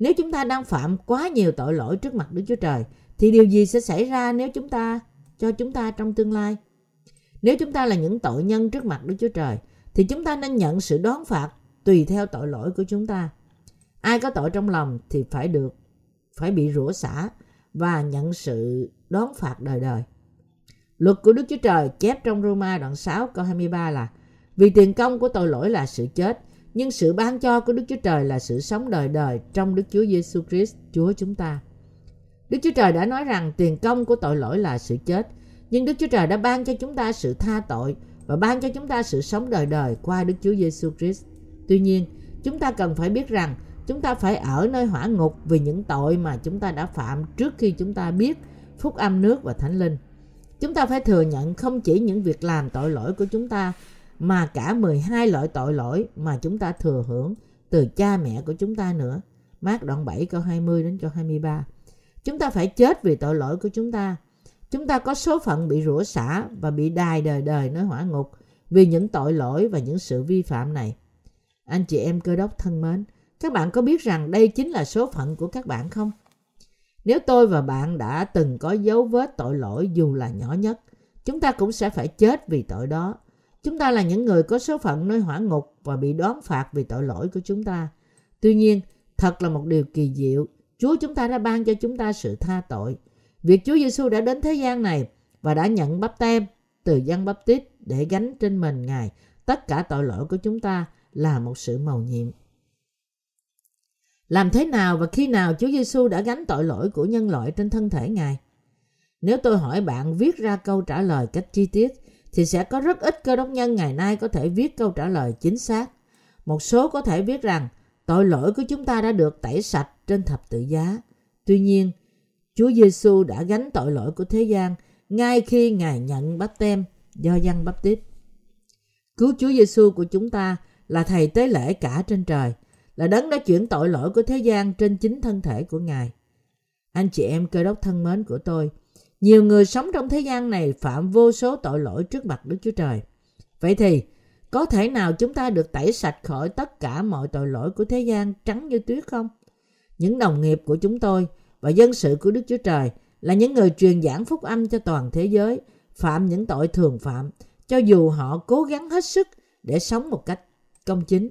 Nếu chúng ta đang phạm quá nhiều tội lỗi trước mặt Đức Chúa Trời, thì điều gì sẽ xảy ra nếu chúng ta trong tương lai? Nếu chúng ta là những tội nhân trước mặt Đức Chúa Trời, thì chúng ta nên nhận sự đón phạt tùy theo tội lỗi của chúng ta. Ai có tội trong lòng thì phải bị rủa xả và nhận sự đón phạt đời đời. Luật của Đức Chúa Trời chép trong Roma đoạn 6 câu 23 là: "Vì tiền công của tội lỗi là sự chết, nhưng sự ban cho của Đức Chúa Trời là sự sống đời đời trong Đức Chúa Giêsu Christ, Chúa chúng ta." Đức Chúa Trời đã nói rằng tiền công của tội lỗi là sự chết, nhưng Đức Chúa Trời đã ban cho chúng ta sự tha tội và ban cho chúng ta sự sống đời đời qua Đức Chúa Giêsu Christ. Tuy nhiên, chúng ta cần phải biết rằng chúng ta phải ở nơi hỏa ngục vì những tội mà chúng ta đã phạm trước khi chúng ta biết phúc âm nước và Thánh Linh. Chúng ta phải thừa nhận không chỉ những việc làm tội lỗi của chúng ta, mà cả 12 loại tội lỗi mà chúng ta thừa hưởng từ cha mẹ của chúng ta nữa. Mác đoạn 7 câu 20 đến câu 23. Chúng ta phải chết vì tội lỗi của chúng ta. Chúng ta có số phận bị rủa xả và bị đày đời đời nơi hỏa ngục vì những tội lỗi và những sự vi phạm này. Anh chị em Cơ Đốc thân mến, các bạn có biết rằng đây chính là số phận của các bạn không? Nếu tôi và bạn đã từng có dấu vết tội lỗi dù là nhỏ nhất, chúng ta cũng sẽ phải chết vì tội đó. Chúng ta là những người có số phận nơi hỏa ngục và bị đoán phạt vì tội lỗi của chúng ta. Tuy nhiên, thật là một điều kỳ diệu, Chúa chúng ta đã ban cho chúng ta sự tha tội. Việc Chúa Giêsu đã đến thế gian này và đã nhận báp têm từ Giăng Báp Tít để gánh trên mình Ngài tất cả tội lỗi của chúng ta là một sự mầu nhiệm. Làm thế nào và khi nào Chúa Giêsu đã gánh tội lỗi của nhân loại trên thân thể Ngài? Nếu tôi hỏi bạn viết ra câu trả lời cách chi tiết, thì sẽ có rất ít Cơ Đốc nhân ngày nay có thể viết câu trả lời chính xác. Một số có thể viết rằng tội lỗi của chúng ta đã được tẩy sạch trên thập tự giá. Tuy nhiên, Chúa Giêsu đã gánh tội lỗi của thế gian ngay khi Ngài nhận báp têm do Giăng Báp Tít. Cứu Chúa Giêsu của chúng ta là Thầy tế lễ cả trên trời, là Đấng đã chuyển tội lỗi của thế gian trên chính thân thể của Ngài. Anh chị em Cơ Đốc thân mến của tôi, nhiều người sống trong thế gian này phạm vô số tội lỗi trước mặt Đức Chúa Trời. Vậy thì, có thể nào chúng ta được tẩy sạch khỏi tất cả mọi tội lỗi của thế gian trắng như tuyết không? Những đồng nghiệp của chúng tôi và dân sự của Đức Chúa Trời là những người truyền giảng phúc âm cho toàn thế giới, phạm những tội thường phạm, cho dù họ cố gắng hết sức để sống một cách công chính.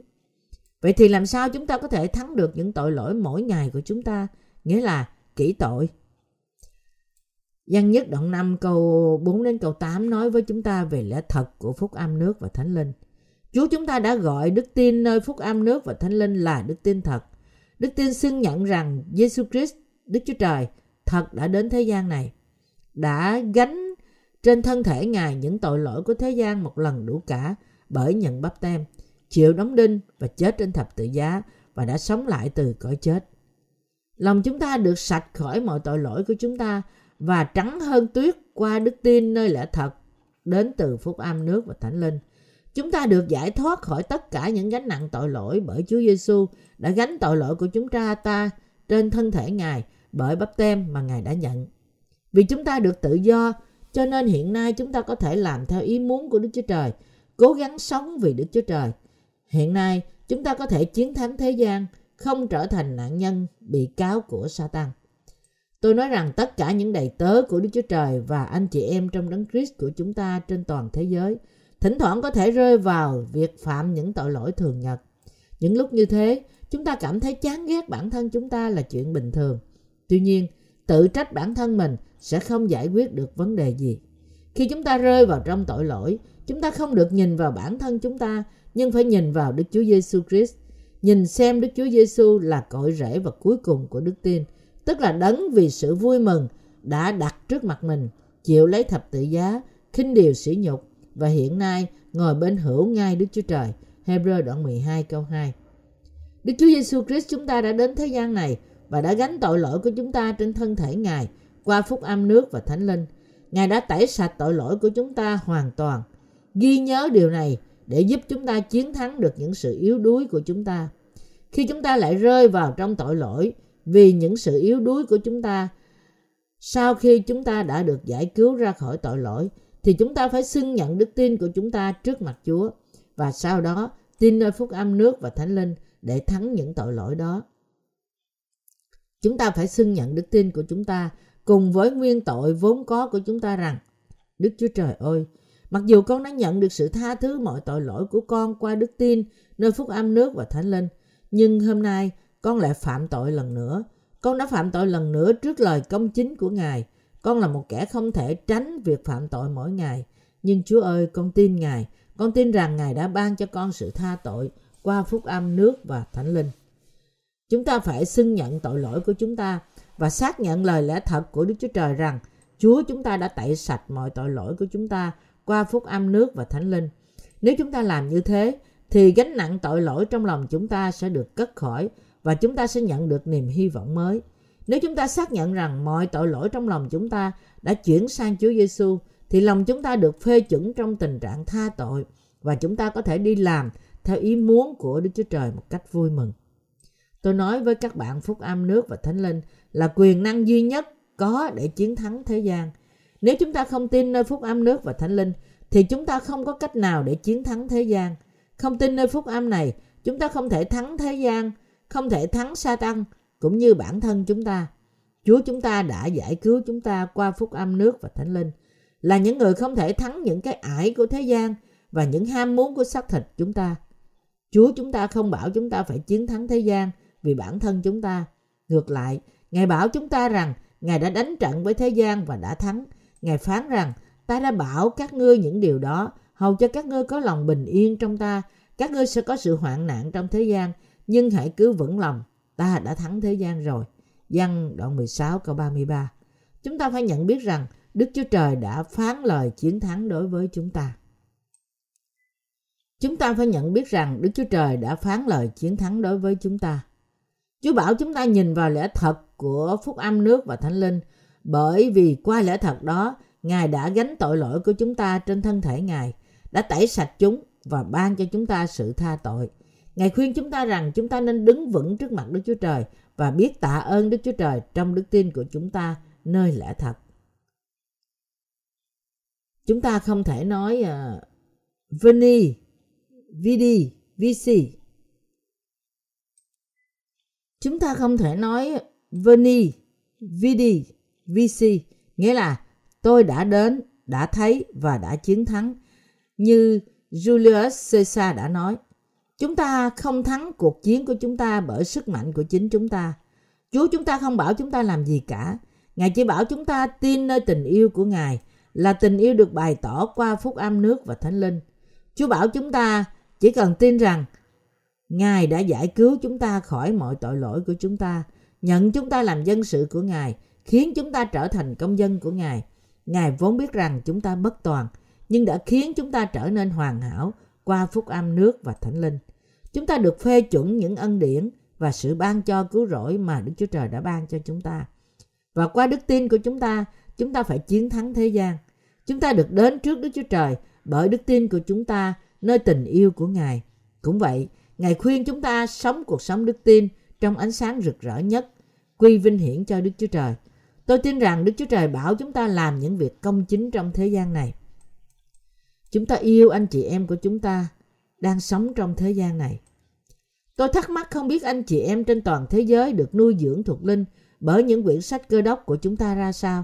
Vậy thì làm sao chúng ta có thể thắng được những tội lỗi mỗi ngày của chúng ta, nghĩa là kỹ tội? Giăng nhất đoạn 5 câu 4 đến câu 8 nói với chúng ta về lẽ thật của phúc âm nước và Thánh Linh. Chúa chúng ta đã gọi đức tin nơi phúc âm nước và Thánh Linh là đức tin thật. Đức tin xưng nhận rằng Giêsu Christ, Đức Chúa Trời, thật đã đến thế gian này, đã gánh trên thân thể Ngài những tội lỗi của thế gian một lần đủ cả bởi nhận báp têm, chịu đóng đinh và chết trên thập tự giá và đã sống lại từ cõi chết. Lòng chúng ta được sạch khỏi mọi tội lỗi của chúng ta và trắng hơn tuyết qua đức tin nơi lẽ thật đến từ phúc âm nước và Thánh Linh. Chúng ta được giải thoát khỏi tất cả những gánh nặng tội lỗi bởi Chúa Giêsu đã gánh tội lỗi của chúng ta trên thân thể Ngài bởi báp têm mà Ngài đã nhận. Vì chúng ta được tự do, cho nên hiện nay chúng ta có thể làm theo ý muốn của Đức Chúa Trời, cố gắng sống vì Đức Chúa Trời. Hiện nay, chúng ta có thể chiến thắng thế gian, không trở thành nạn nhân bị cáo của Sa-tan. Tôi nói rằng tất cả những đầy tớ của Đức Chúa Trời và anh chị em trong Đấng Christ của chúng ta trên toàn thế giới, thỉnh thoảng có thể rơi vào việc phạm những tội lỗi thường nhật. Những lúc như thế, chúng ta cảm thấy chán ghét bản thân chúng ta là chuyện bình thường. Tuy nhiên, tự trách bản thân mình sẽ không giải quyết được vấn đề gì. Khi chúng ta rơi vào trong tội lỗi, chúng ta không được nhìn vào bản thân chúng ta, nhưng phải nhìn vào Đức Chúa Giêsu Christ, nhìn xem Đức Chúa Giêsu là cội rễ và cuối cùng của đức tin, tức là Đấng vì sự vui mừng đã đặt trước mặt mình, chịu lấy thập tự giá, khinh điều sỉ nhục và hiện nay ngồi bên hữu ngai Đức Chúa Trời. Hêbơ đoạn 12 câu 2. Đức Chúa Giêsu Christ chúng ta đã đến thế gian này và đã gánh tội lỗi của chúng ta trên thân thể Ngài qua phúc âm nước và Thánh Linh. Ngài đã tẩy sạch tội lỗi của chúng ta hoàn toàn. Ghi nhớ điều này để giúp chúng ta chiến thắng được những sự yếu đuối của chúng ta. Khi chúng ta lại rơi vào trong tội lỗi vì những sự yếu đuối của chúng ta, sau khi chúng ta đã được giải cứu ra khỏi tội lỗi, thì chúng ta phải xưng nhận đức tin của chúng ta trước mặt Chúa, và sau đó tin nơi phúc âm nước và Thánh Linh để thắng những tội lỗi đó. Chúng ta phải xưng nhận đức tin của chúng ta cùng với nguyên tội vốn có của chúng ta rằng: Đức Chúa Trời ơi, mặc dù con đã nhận được sự tha thứ mọi tội lỗi của con qua đức tin nơi phúc âm nước và Thánh Linh, nhưng hôm nay con lại phạm tội lần nữa. Con đã phạm tội lần nữa trước lời công chính của Ngài. Con là một kẻ không thể tránh việc phạm tội mỗi ngày. Nhưng Chúa ơi, con tin Ngài. Con tin rằng Ngài đã ban cho con sự tha tội qua phúc âm nước và Thánh Linh. Chúng ta phải xưng nhận tội lỗi của chúng ta và xác nhận lời lẽ thật của Đức Chúa Trời rằng Chúa chúng ta đã tẩy sạch mọi tội lỗi của chúng ta qua phúc âm nước và Thánh Linh. Nếu chúng ta làm như thế, thì gánh nặng tội lỗi trong lòng chúng ta sẽ được cất khỏi và chúng ta sẽ nhận được niềm hy vọng mới. Nếu chúng ta xác nhận rằng mọi tội lỗi trong lòng chúng ta đã chuyển sang Chúa Giêsu, thì lòng chúng ta được phê chuẩn trong tình trạng tha tội và chúng ta có thể đi làm theo ý muốn của Đức Chúa Trời một cách vui mừng. Tôi nói với các bạn, phúc âm nước và Thánh Linh là quyền năng duy nhất có để chiến thắng thế gian. Nếu chúng ta không tin nơi phúc âm nước và Thánh Linh, thì chúng ta không có cách nào để chiến thắng thế gian. Không tin nơi phúc âm này, chúng ta không thể thắng thế gian, không thể thắng Sa-tan cũng như bản thân chúng ta. Chúa chúng ta đã giải cứu chúng ta qua phúc âm nước và Thánh Linh. Là những người không thể thắng những cái ải của thế gian và những ham muốn của xác thịt chúng ta. Chúa chúng ta không bảo chúng ta phải chiến thắng thế gian vì bản thân chúng ta. Ngược lại, Ngài bảo chúng ta rằng Ngài đã đánh trận với thế gian và đã thắng. Ngài phán rằng: Ta đã bảo các ngươi những điều đó, hầu cho các ngươi có lòng bình yên trong ta. Các ngươi sẽ có sự hoạn nạn trong thế gian, nhưng hãy cứ vững lòng, ta đã thắng thế gian rồi. Giăng đoạn 16 câu 33. Chúng ta phải nhận biết rằng Đức Chúa Trời đã phán lời chiến thắng đối với chúng ta. Chúng ta phải nhận biết rằng Đức Chúa Trời đã phán lời chiến thắng đối với chúng ta. Chúa bảo chúng ta nhìn vào lẽ thật của phúc âm nước và Thánh Linh, bởi vì qua lẽ thật đó, Ngài đã gánh tội lỗi của chúng ta trên thân thể Ngài, đã tẩy sạch chúng và ban cho chúng ta sự tha tội. Ngài khuyên chúng ta rằng chúng ta nên đứng vững trước mặt Đức Chúa Trời và biết tạ ơn Đức Chúa Trời trong đức tin của chúng ta nơi lẽ thật. Chúng ta không thể nói Veni, Vidi, Vici. Chúng ta không thể nói Veni, Vidi, Vici, nghĩa là tôi đã đến, đã thấy và đã chiến thắng, như Julius Caesar đã nói. Chúng ta không thắng cuộc chiến của chúng ta bởi sức mạnh của chính chúng ta. Chúa chúng ta không bảo chúng ta làm gì cả. Ngài chỉ bảo chúng ta tin nơi tình yêu của Ngài, là tình yêu được bày tỏ qua phúc âm nước và Thánh Linh. Chúa bảo chúng ta chỉ cần tin rằng Ngài đã giải cứu chúng ta khỏi mọi tội lỗi của chúng ta, nhận chúng ta làm dân sự của Ngài, khiến chúng ta trở thành công dân của Ngài. Ngài vốn biết rằng chúng ta bất toàn, nhưng đã khiến chúng ta trở nên hoàn hảo qua phúc âm nước và Thánh Linh. Chúng ta được phê chuẩn những ân điển và sự ban cho cứu rỗi mà Đức Chúa Trời đã ban cho chúng ta. Và qua đức tin của chúng ta phải chiến thắng thế gian. Chúng ta được đến trước Đức Chúa Trời bởi đức tin của chúng ta nơi tình yêu của Ngài. Cũng vậy, Ngài khuyên chúng ta sống cuộc sống đức tin trong ánh sáng rực rỡ nhất, quy vinh hiển cho Đức Chúa Trời. Tôi tin rằng Đức Chúa Trời bảo chúng ta làm những việc công chính trong thế gian này. Chúng ta yêu anh chị em của chúng ta đang sống trong thế gian này. Tôi thắc mắc không biết anh chị em trên toàn thế giới được nuôi dưỡng thuộc linh bởi những quyển sách Cơ Đốc của chúng ta ra sao.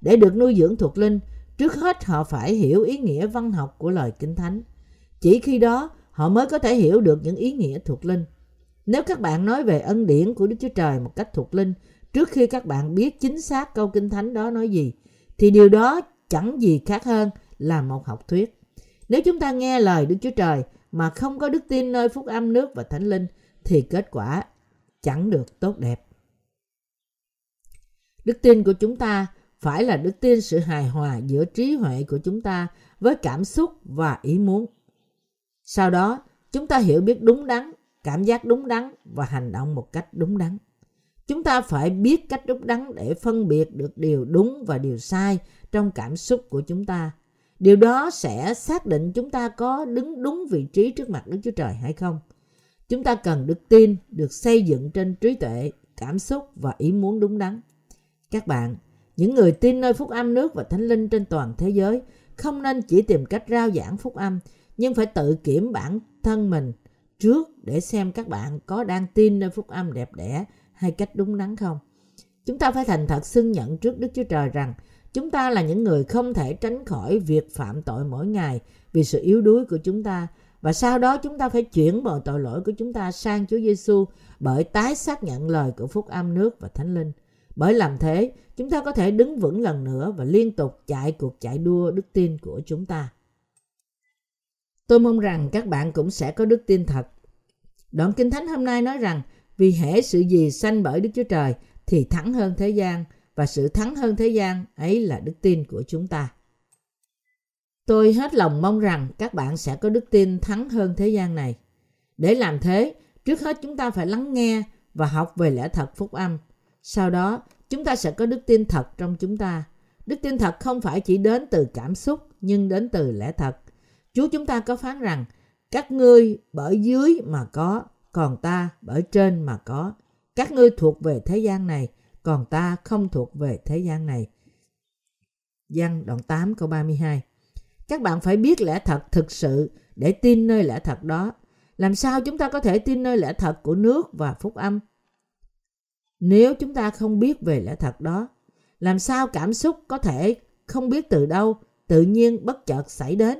Để được nuôi dưỡng thuộc linh, trước hết họ phải hiểu ý nghĩa văn học của lời Kinh Thánh. Chỉ khi đó họ mới có thể hiểu được những ý nghĩa thuộc linh. Nếu các bạn nói về ân điển của Đức Chúa Trời một cách thuộc linh, trước khi các bạn biết chính xác câu Kinh Thánh đó nói gì, thì điều đó chẳng gì khác hơn là một học thuyết. Nếu chúng ta nghe lời Đức Chúa Trời mà không có đức tin nơi phúc âm nước và Thánh Linh, thì kết quả chẳng được tốt đẹp. Đức tin của chúng ta phải là đức tin sự hài hòa giữa trí huệ của chúng ta với cảm xúc và ý muốn. Sau đó, chúng ta hiểu biết đúng đắn, cảm giác đúng đắn và hành động một cách đúng đắn. Chúng ta phải biết cách đúng đắn để phân biệt được điều đúng và điều sai trong cảm xúc của chúng ta. Điều đó sẽ xác định chúng ta có đứng đúng vị trí trước mặt Đức Chúa Trời hay không. Chúng ta cần đức tin được xây dựng trên trí tuệ, cảm xúc và ý muốn đúng đắn. Các bạn, những người tin nơi phúc âm nước và Thánh Linh trên toàn thế giới không nên chỉ tìm cách rao giảng phúc âm, nhưng phải tự kiểm bản thân mình trước để xem các bạn có đang tin nơi phúc âm đẹp đẽ hay cách đúng đắn không. Chúng ta phải thành thật xưng nhận trước Đức Chúa Trời rằng chúng ta là những người không thể tránh khỏi việc phạm tội mỗi ngày vì sự yếu đuối của chúng ta, và sau đó chúng ta phải chuyển mọi tội lỗi của chúng ta sang Chúa Giêsu bởi tái xác nhận lời của phúc âm nước và Thánh Linh. Bởi làm thế, chúng ta có thể đứng vững lần nữa và liên tục chạy cuộc chạy đua đức tin của chúng ta. Tôi mong rằng các bạn cũng sẽ có đức tin thật. Đoạn Kinh Thánh hôm nay nói rằng vì hễ sự gì sanh bởi Đức Chúa Trời thì thắng hơn thế gian, và sự thắng hơn thế gian ấy là đức tin của chúng ta. Tôi hết lòng mong rằng các bạn sẽ có đức tin thắng hơn thế gian này. Để làm thế, trước hết chúng ta phải lắng nghe và học về lẽ thật phúc âm. Sau đó, chúng ta sẽ có đức tin thật trong chúng ta. Đức tin thật không phải chỉ đến từ cảm xúc, nhưng đến từ lẽ thật. Chúa chúng ta có phán rằng, các ngươi bởi dưới mà có, còn ta bởi trên mà có. Các ngươi thuộc về thế gian này, còn ta không thuộc về thế gian này. Giăng đoạn 8 câu 32. Các bạn phải biết lẽ thật thực sự để tin nơi lẽ thật đó. Làm sao chúng ta có thể tin nơi lẽ thật của nước và phúc âm? Nếu chúng ta không biết về lẽ thật đó, làm sao cảm xúc có thể không biết từ đâu, tự nhiên bất chợt xảy đến?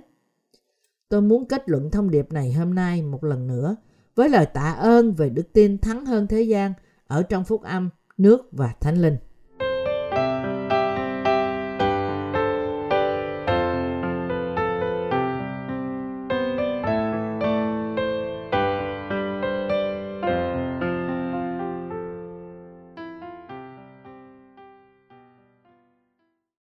Tôi muốn kết luận thông điệp này hôm nay một lần nữa với lời tạ ơn về đức tin thắng hơn thế gian ở trong phúc âm, nước và thánh linh.